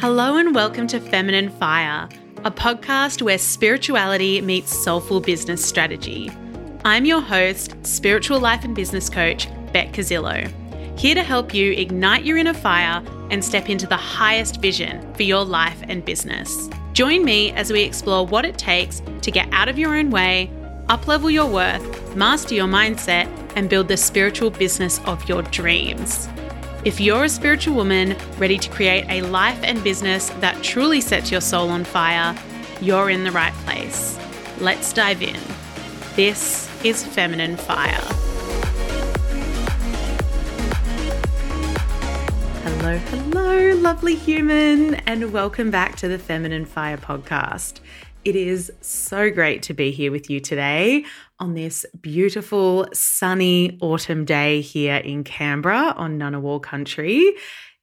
Hello and welcome to Feminine Fire, a podcast where spirituality meets soulful business strategy. I'm your host, spiritual life and business coach, Beth Casillo, here to help you ignite your inner fire and step into the highest vision for your life and business. Join me as we explore what it takes to get out of your own way, up-level your worth, master your mindset, and build the spiritual business of your dreams. If you're a spiritual woman ready to create a life and business that truly sets your soul on fire, you're in the right place. Let's dive in. This is Feminine Fire. Hello, hello, lovely human, and welcome back to the Feminine Fire podcast. It is so great to be here with you today on this beautiful sunny autumn day here in Canberra on Ngunnawal Country.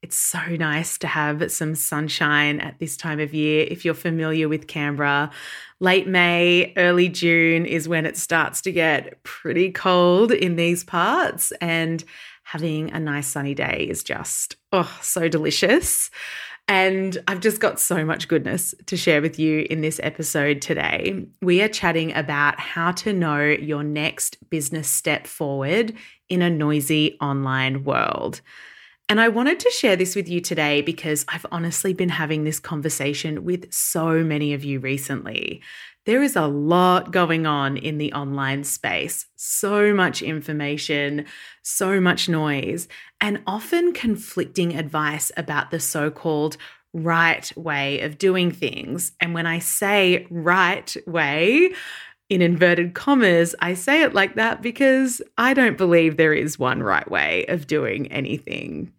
It's so nice to have some sunshine at this time of year. If you're familiar with Canberra, late May, early June is when it starts to get pretty cold in these parts, and having a nice sunny day is just so delicious. And I've just got so much goodness to share with you in this episode today. We are chatting about how to know your next business step forward in a noisy online world. And I wanted to share this with you today because I've honestly been having this conversation with so many of you recently. There is a lot going on in the online space, so much information, so much noise, and often conflicting advice about the so-called right way of doing things. And when I say right way, in inverted commas, I say it like that because I don't believe there is one right way of doing anything.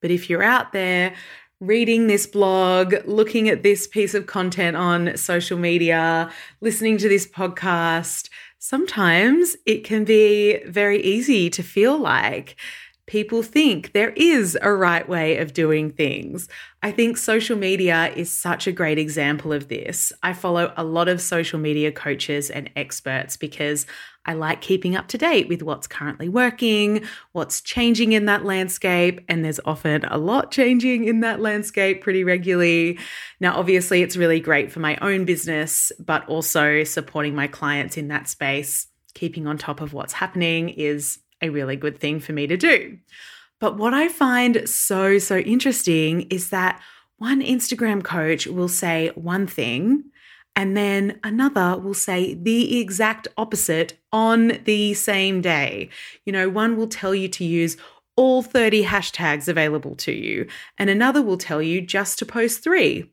But if you're out there reading this blog, looking at this piece of content on social media, listening to this podcast, sometimes it can be very easy to feel like people think there is a right way of doing things. I think social media is such a great example of this. I follow a lot of social media coaches and experts because I like keeping up to date with what's currently working, what's changing in that landscape, and there's often a lot changing in that landscape pretty regularly. Now, obviously, it's really great for my own business, but also supporting my clients in that space, keeping on top of what's happening is a really good thing for me to do. But what I find so interesting is that one Instagram coach will say one thing and then another will say the exact opposite on the same day. You know, one will tell you to use all 30 hashtags available to you and another will tell you just to post 3.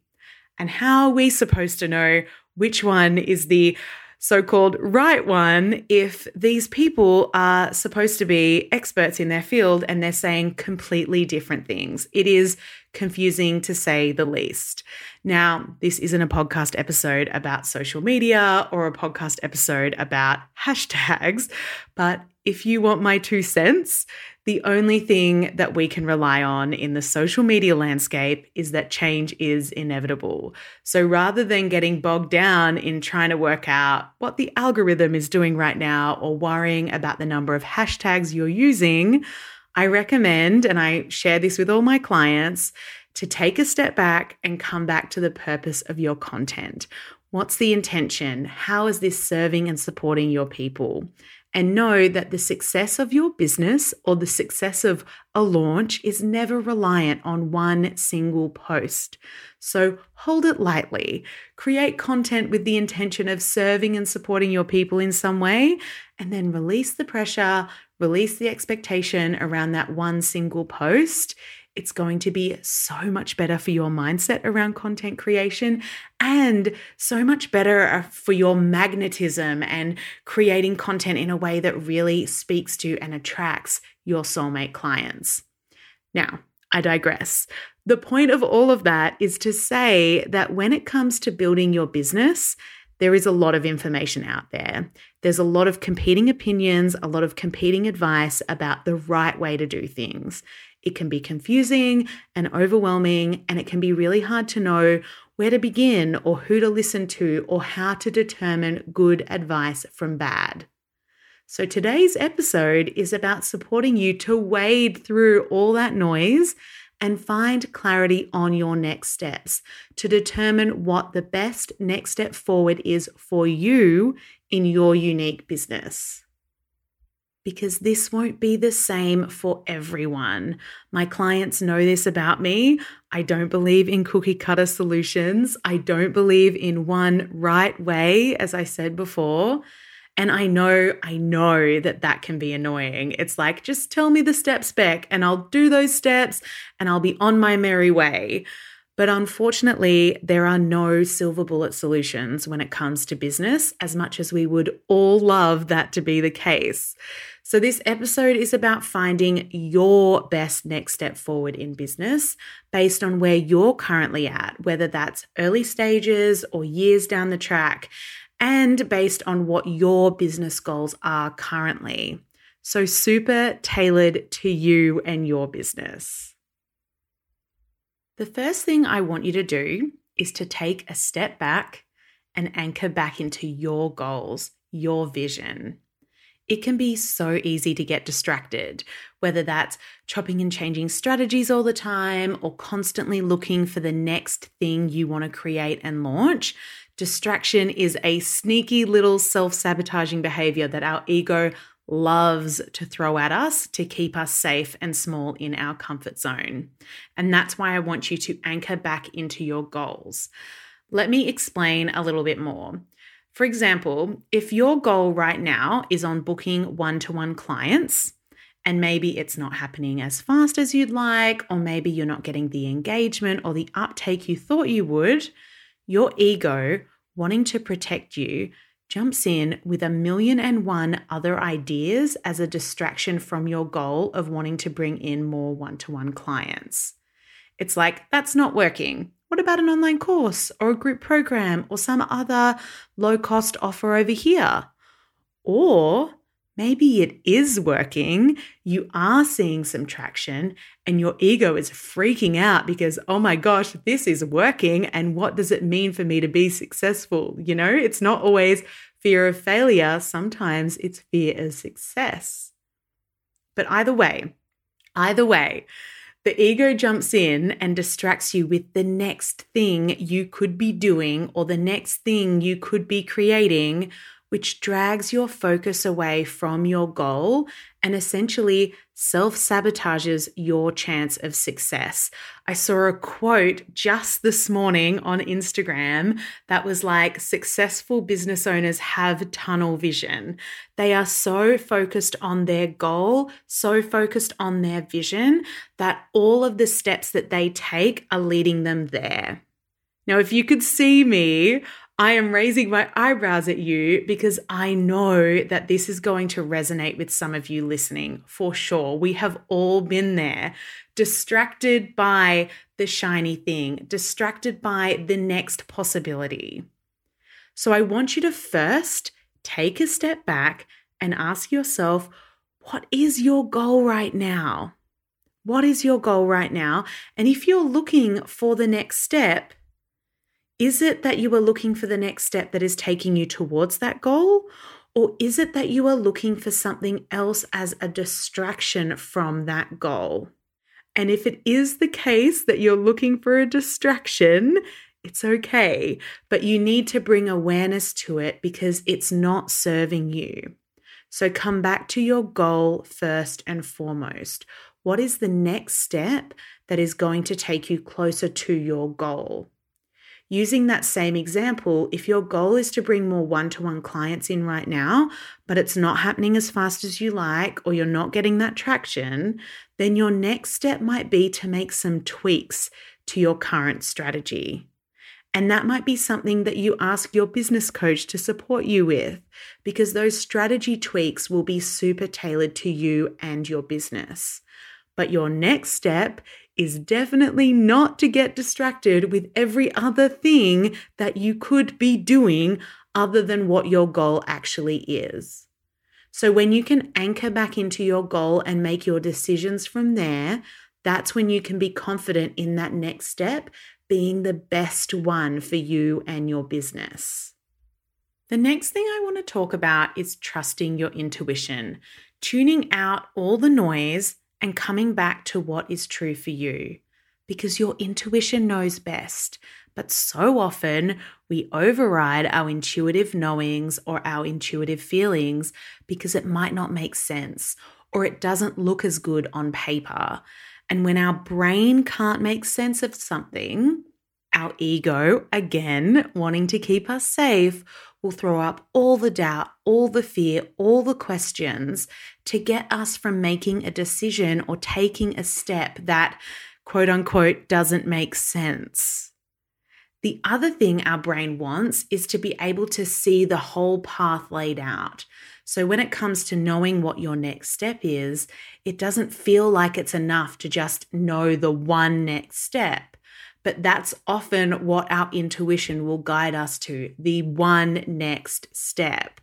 And how are we supposed to know which one is the so-called right one if these people are supposed to be experts in their field and they're saying completely different things? It is confusing, to say the least. Now, this isn't a podcast episode about social media or a podcast episode about hashtags, but if you want my 2 cents, the only thing that we can rely on in the social media landscape is that change is inevitable. So rather than getting bogged down in trying to work out what the algorithm is doing right now or worrying about the number of hashtags you're using, I recommend, and I share this with all my clients, to take a step back and come back to the purpose of your content. What's the intention? How is this serving and supporting your people? And know that the success of your business or the success of a launch is never reliant on one single post. So hold it lightly. Create content with the intention of serving and supporting your people in some way, and then release the pressure, release the expectation around that one single post. It's going to be so much better for your mindset around content creation and so much better for your magnetism and creating content in a way that really speaks to and attracts your soulmate clients. Now, I digress. The point of all of that is to say that when it comes to building your business, there is a lot of information out there. There's a lot of competing opinions, a lot of competing advice about the right way to do things. It can be confusing and overwhelming, and it can be really hard to know where to begin or who to listen to or how to determine good advice from bad. So today's episode is about supporting you to wade through all that noise and find clarity on your next steps to determine what the best next step forward is for you in your unique business. Because this won't be the same for everyone. My clients know this about me. I don't believe in cookie cutter solutions. I don't believe in one right way, as I said before. And I know that can be annoying. It's like, just tell me the steps, Beck, and I'll do those steps and I'll be on my merry way. But unfortunately, there are no silver bullet solutions when it comes to business, as much as we would all love that to be the case. So this episode is about finding your best next step forward in business based on where you're currently at, whether that's early stages or years down the track, and based on what your business goals are currently. So super tailored to you and your business. The first thing I want you to do is to take a step back and anchor back into your goals, your vision. It can be so easy to get distracted, whether that's chopping and changing strategies all the time or constantly looking for the next thing you want to create and launch. Distraction is a sneaky little self-sabotaging behavior that our ego loves to throw at us to keep us safe and small in our comfort zone. And that's why I want you to anchor back into your goals. Let me explain a little bit more. For example, if your goal right now is on booking one-to-one clients, and maybe it's not happening as fast as you'd like, or maybe you're not getting the engagement or the uptake you thought you would, your ego, wanting to protect you, jumps in with 1,000,001 other ideas as a distraction from your goal of wanting to bring in more one-to-one clients. It's like, that's not working. What about an online course or a group program or some other low-cost offer over here? Or maybe it is working, you are seeing some traction, and your ego is freaking out because, oh my gosh, this is working, and what does it mean for me to be successful? You know, it's not always fear of failure, sometimes it's fear of success. But either way, the ego jumps in and distracts you with the next thing you could be doing or the next thing you could be creating, which drags your focus away from your goal and essentially self-sabotages your chance of success. I saw a quote just this morning on Instagram that was like, successful business owners have tunnel vision. They are so focused on their goal, so focused on their vision, that all of the steps that they take are leading them there. Now, if you could see me, I am raising my eyebrows at you because I know that this is going to resonate with some of you listening for sure. We have all been there, distracted by the shiny thing, distracted by the next possibility. So I want you to first take a step back and ask yourself, what is your goal right now? What is your goal right now? And if you're looking for the next step, is it that you are looking for the next step that is taking you towards that goal? Or is it that you are looking for something else as a distraction from that goal? And if it is the case that you're looking for a distraction, it's okay, but you need to bring awareness to it because it's not serving you. So come back to your goal first and foremost. What is the next step that is going to take you closer to your goal? Using that same example, if your goal is to bring more one-to-one clients in right now, but it's not happening as fast as you like, or you're not getting that traction, then your next step might be to make some tweaks to your current strategy. And that might be something that you ask your business coach to support you with, because those strategy tweaks will be super tailored to you and your business. But your next step is definitely not to get distracted with every other thing that you could be doing other than what your goal actually is. So when you can anchor back into your goal and make your decisions from there, that's when you can be confident in that next step being the best one for you and your business. The next thing I want to talk about is trusting your intuition, tuning out all the noise and coming back to what is true for you. because your intuition knows best. But so often we override our intuitive knowings or our intuitive feelings because it might not make sense or it doesn't look as good on paper. And when our brain can't make sense of something, our ego, again, wanting to keep us safe, will throw up all the doubt, all the fear, all the questions to get us from making a decision or taking a step that, quote unquote, doesn't make sense. The other thing our brain wants is to be able to see the whole path laid out. So when it comes to knowing what your next step is, it doesn't feel like it's enough to just know the one next step. But that's often what our intuition will guide us to, the one next step.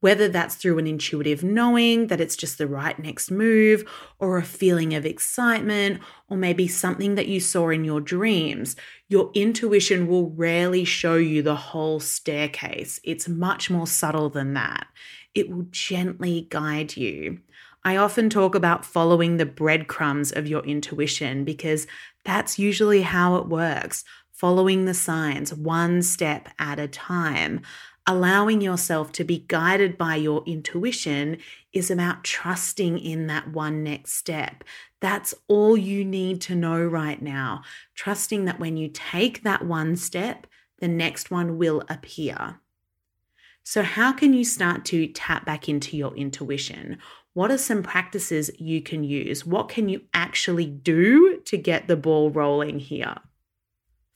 Whether that's through an intuitive knowing that it's just the right next move, or a feeling of excitement, or maybe something that you saw in your dreams, your intuition will rarely show you the whole staircase. It's much more subtle than that. It will gently guide you. I often talk about following the breadcrumbs of your intuition because that's usually how it works, following the signs one step at a time. Allowing yourself to be guided by your intuition is about trusting in that one next step. That's all you need to know right now. Trusting that when you take that one step, the next one will appear. So how can you start to tap back into your intuition? What are some practices you can use? What can you actually do to get the ball rolling here?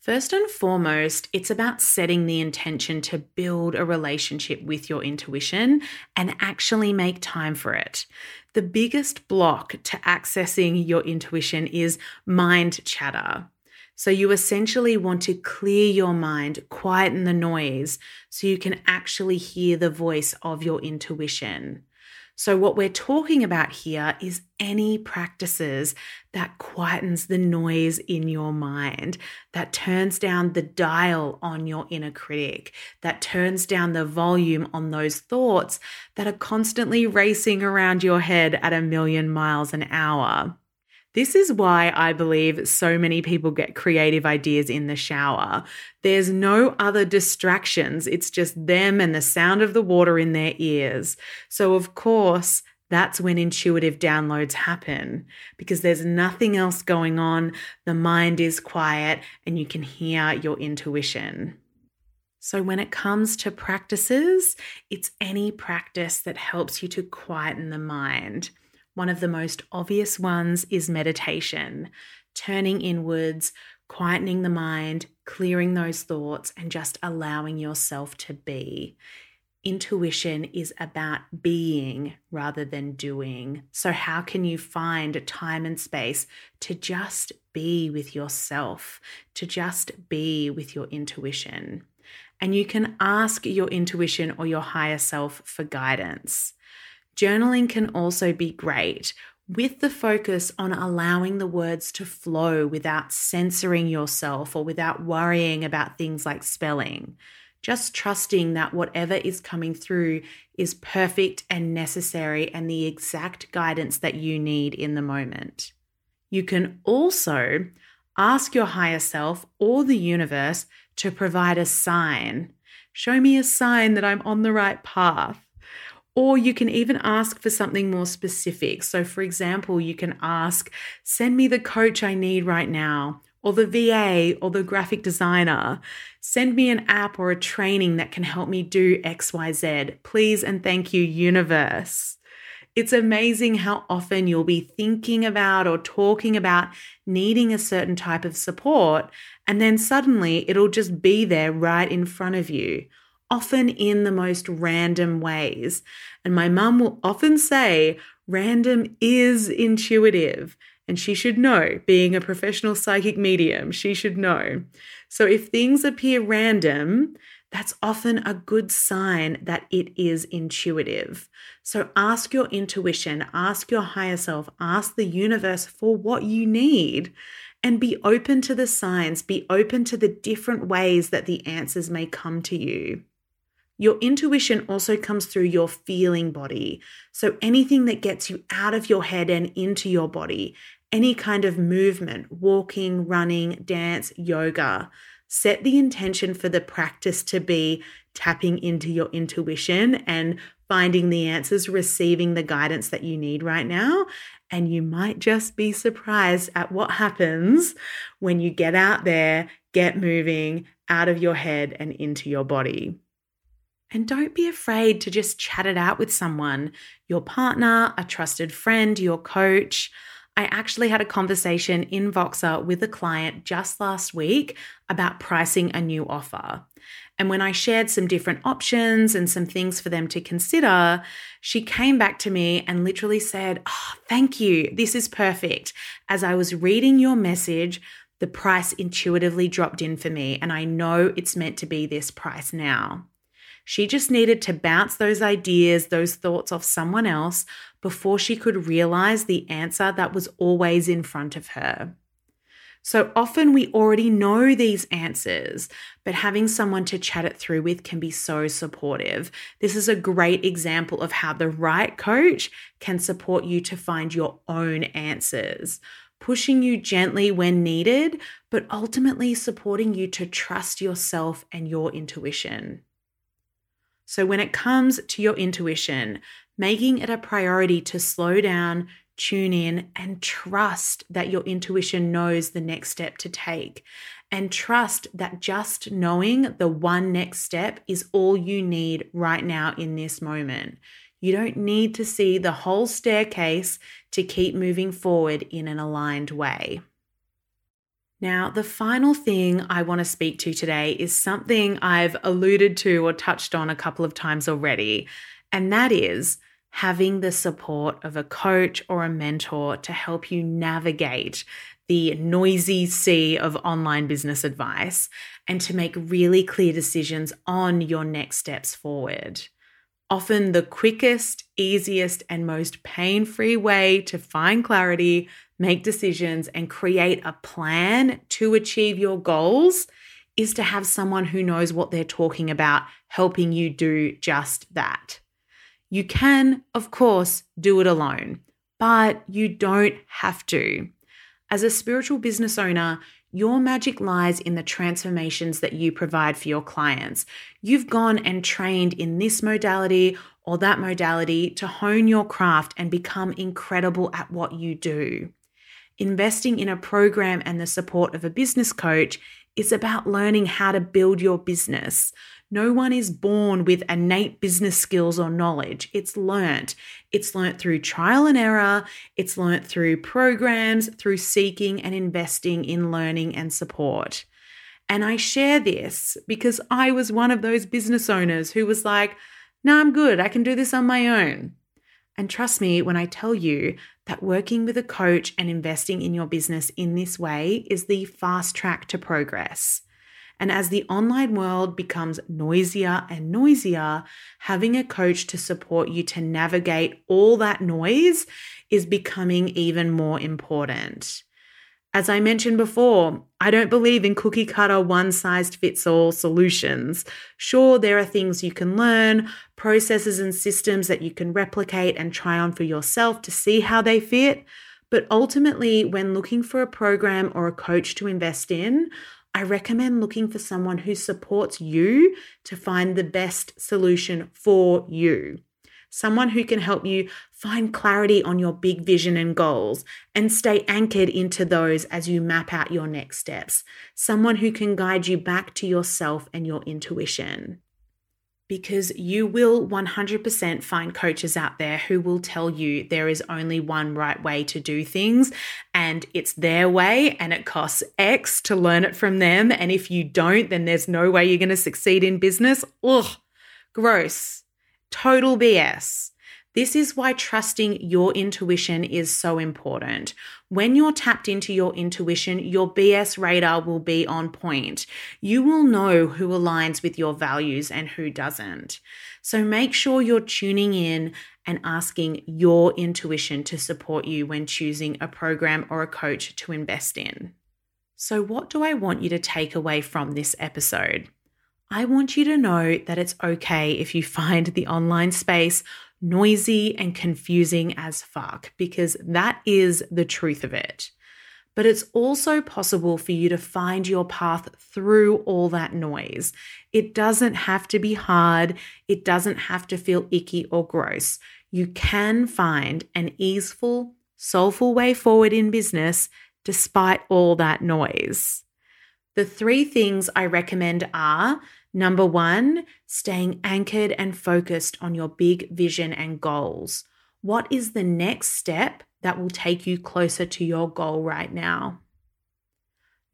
First and foremost, it's about setting the intention to build a relationship with your intuition and actually make time for it. The biggest block to accessing your intuition is mind chatter. So you essentially want to clear your mind, quieten the noise, so you can actually hear the voice of your intuition. So what we're talking about here is any practices that quietens the noise in your mind, that turns down the dial on your inner critic, that turns down the volume on those thoughts that are constantly racing around your head at 1,000,000 miles an hour. This is why I believe so many people get creative ideas in the shower. There's no other distractions. It's just them and the sound of the water in their ears. So of course, that's when intuitive downloads happen because there's nothing else going on. The mind is quiet and you can hear your intuition. So when it comes to practices, it's any practice that helps you to quieten the mind. One of the most obvious ones is meditation, turning inwards, quietening the mind, clearing those thoughts, and just allowing yourself to be. Intuition is about being rather than doing. So how can you find time and space to just be with yourself, to just be with your intuition? And you can ask your intuition or your higher self for guidance. Journaling can also be great, with the focus on allowing the words to flow without censoring yourself or without worrying about things like spelling. Just trusting that whatever is coming through is perfect and necessary and the exact guidance that you need in the moment. You can also ask your higher self or the universe to provide a sign. Show me a sign that I'm on the right path. Or you can even ask for something more specific. So for example, you can ask, send me the coach I need right now, or the VA, or the graphic designer. Send me an app or a training that can help me do XYZ. Please and thank you, universe. It's amazing how often you'll be thinking about or talking about needing a certain type of support, and then suddenly it'll just be there right in front of you. Often in the most random ways. And my mum will often say, random is intuitive. And she should know, being a professional psychic medium, she should know. So if things appear random, that's often a good sign that it is intuitive. So ask your intuition, ask your higher self, ask the universe for what you need. And be open to the signs, be open to the different ways that the answers may come to you. Your intuition also comes through your feeling body. So anything that gets you out of your head and into your body, any kind of movement, walking, running, dance, yoga. Set the intention for the practice to be tapping into your intuition and finding the answers, receiving the guidance that you need right now. And you might just be surprised at what happens when you get out there, get moving out of your head and into your body. And don't be afraid to just chat it out with someone, your partner, a trusted friend, your coach. I actually had a conversation in Voxer with a client just last week about pricing a new offer. And when I shared some different options and some things for them to consider, she came back to me and literally said, "Oh, thank you. This is perfect. As I was reading your message, the price intuitively dropped in for me, and I know it's meant to be this price now." She just needed to bounce those ideas, those thoughts off someone else before she could realize the answer that was always in front of her. So often we already know these answers, but having someone to chat it through with can be so supportive. This is a great example of how the right coach can support you to find your own answers, pushing you gently when needed, but ultimately supporting you to trust yourself and your intuition. So when it comes to your intuition, making it a priority to slow down, tune in, and trust that your intuition knows the next step to take. And trust that just knowing the one next step is all you need right now in this moment. You don't need to see the whole staircase to keep moving forward in an aligned way. Now, the final thing I want to speak to today is something I've alluded to or touched on a couple of times already, and that is having the support of a coach or a mentor to help you navigate the noisy sea of online business advice and to make really clear decisions on your next steps forward. Often the quickest, easiest, and most pain-free way to find clarity, make decisions, and create a plan to achieve your goals is to have someone who knows what they're talking about helping you do just that. You can, of course, do it alone, but you don't have to. As a spiritual business owner, your magic lies in the transformations that you provide for your clients. You've gone and trained in this modality or that modality to hone your craft and become incredible at what you do. Investing in a program and the support of a business coach is about learning how to build your business. No one is born with innate business skills or knowledge. It's learnt. It's learnt through trial and error. It's learnt through programs, through seeking and investing in learning and support. And I share this because I was one of those business owners who was like, "No, I'm good. I can do this on my own." And trust me when I tell you that working with a coach and investing in your business in this way is the fast track to progress. And as the online world becomes noisier and noisier, having a coach to support you to navigate all that noise is becoming even more important. As I mentioned before, I don't believe in cookie cutter, one-size-fits-all solutions. Sure, there are things you can learn, processes and systems that you can replicate and try on for yourself to see how they fit. But ultimately, when looking for a program or a coach to invest in, I recommend looking for someone who supports you to find the best solution for you. Someone who can help you find clarity on your big vision and goals and stay anchored into those as you map out your next steps. Someone who can guide you back to yourself and your intuition. Because you will 100% find coaches out there who will tell you there is only one right way to do things and it's their way and it costs X to learn it from them. And if you don't, then there's no way you're going to succeed in business. Ugh, gross. Total BS. This is why trusting your intuition is so important. When you're tapped into your intuition, your BS radar will be on point. You will know who aligns with your values and who doesn't. So make sure you're tuning in and asking your intuition to support you when choosing a program or a coach to invest in. So what do I want you to take away from this episode? I want you to know that it's okay if you find the online space noisy and confusing as fuck, because that is the truth of it. But it's also possible for you to find your path through all that noise. It doesn't have to be hard. It doesn't have to feel icky or gross. You can find an easeful, soulful way forward in business despite all that noise. The three things I recommend are, number one, staying anchored and focused on your big vision and goals. What is the next step that will take you closer to your goal right now?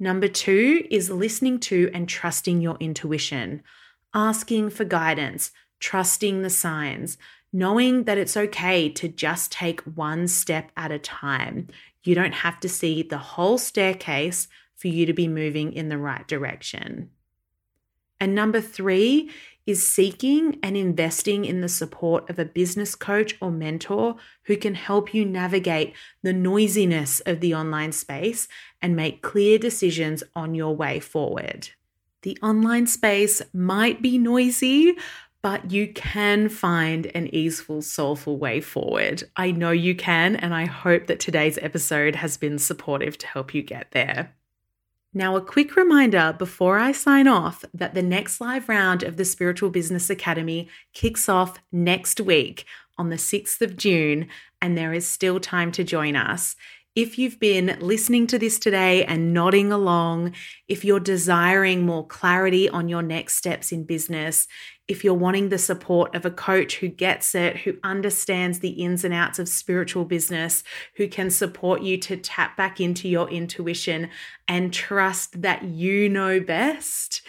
Number two is listening to and trusting your intuition, asking for guidance, trusting the signs, knowing that it's okay to just take one step at a time. You don't have to see the whole staircase for you to be moving in the right direction. And number three is seeking and investing in the support of a business coach or mentor who can help you navigate the noisiness of the online space and make clear decisions on your way forward. The online space might be noisy, but you can find an easeful, soulful way forward. I know you can, and I hope that today's episode has been supportive to help you get there. Now, a quick reminder before I sign off that the next live round of the Spiritual Business Academy kicks off next week on the 6th of June, and there is still time to join us. If you've been listening to this today and nodding along, if you're desiring more clarity on your next steps in business, if you're wanting the support of a coach who gets it, who understands the ins and outs of spiritual business, who can support you to tap back into your intuition and trust that you know best,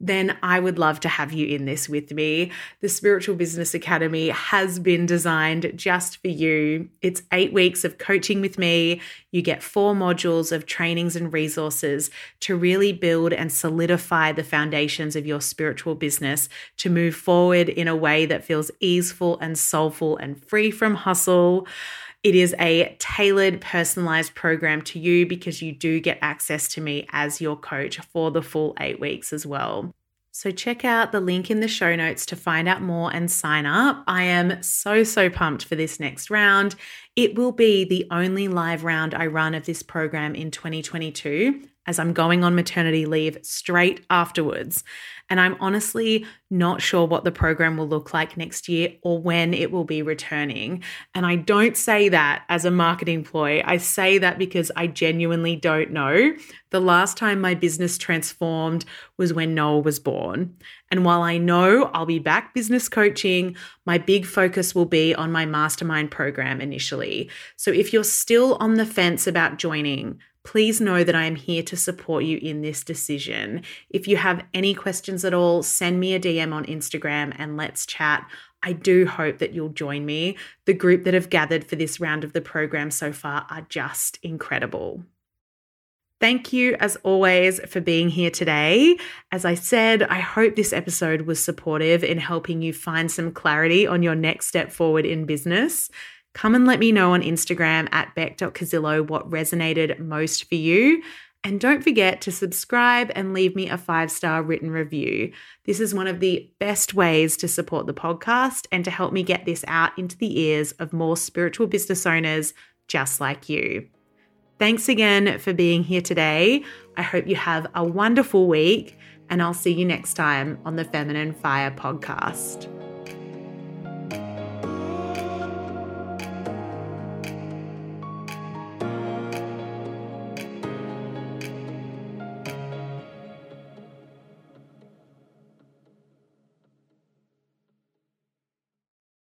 then I would love to have you in this with me. The Spiritual Business Academy has been designed just for you. It's 8 weeks of coaching with me. You get 4 modules of trainings and resources to really build and solidify the foundations of your spiritual business to move forward in a way that feels easeful and soulful and free from hustle. It is a tailored, personalized program to you because you do get access to me as your coach for the full 8 weeks as well. So check out the link in the show notes to find out more and sign up. I am so pumped for this next round. It will be the only live round I run of this program in 2022, as I'm going on maternity leave straight afterwards. And I'm honestly not sure what the program will look like next year or when it will be returning. And I don't say that as a marketing ploy. I say that because I genuinely don't know. The last time my business transformed was when Noah was born. And while I know I'll be back business coaching, my big focus will be on my mastermind program initially. So if you're still on the fence about joining, please know that I am here to support you in this decision. If you have any questions at all, send me a DM on Instagram and let's chat. I do hope that you'll join me. The group that have gathered for this round of the program so far are just incredible. Thank you, as always, for being here today. As I said, I hope this episode was supportive in helping you find some clarity on your next step forward in business. Come and let me know on Instagram at Beth.Casillo what resonated most for you. And don't forget to subscribe and leave me a 5-star written review. This is one of the best ways to support the podcast and to help me get this out into the ears of more spiritual business owners just like you. Thanks again for being here today. I hope you have a wonderful week, and I'll see you next time on the Feminine Fire podcast.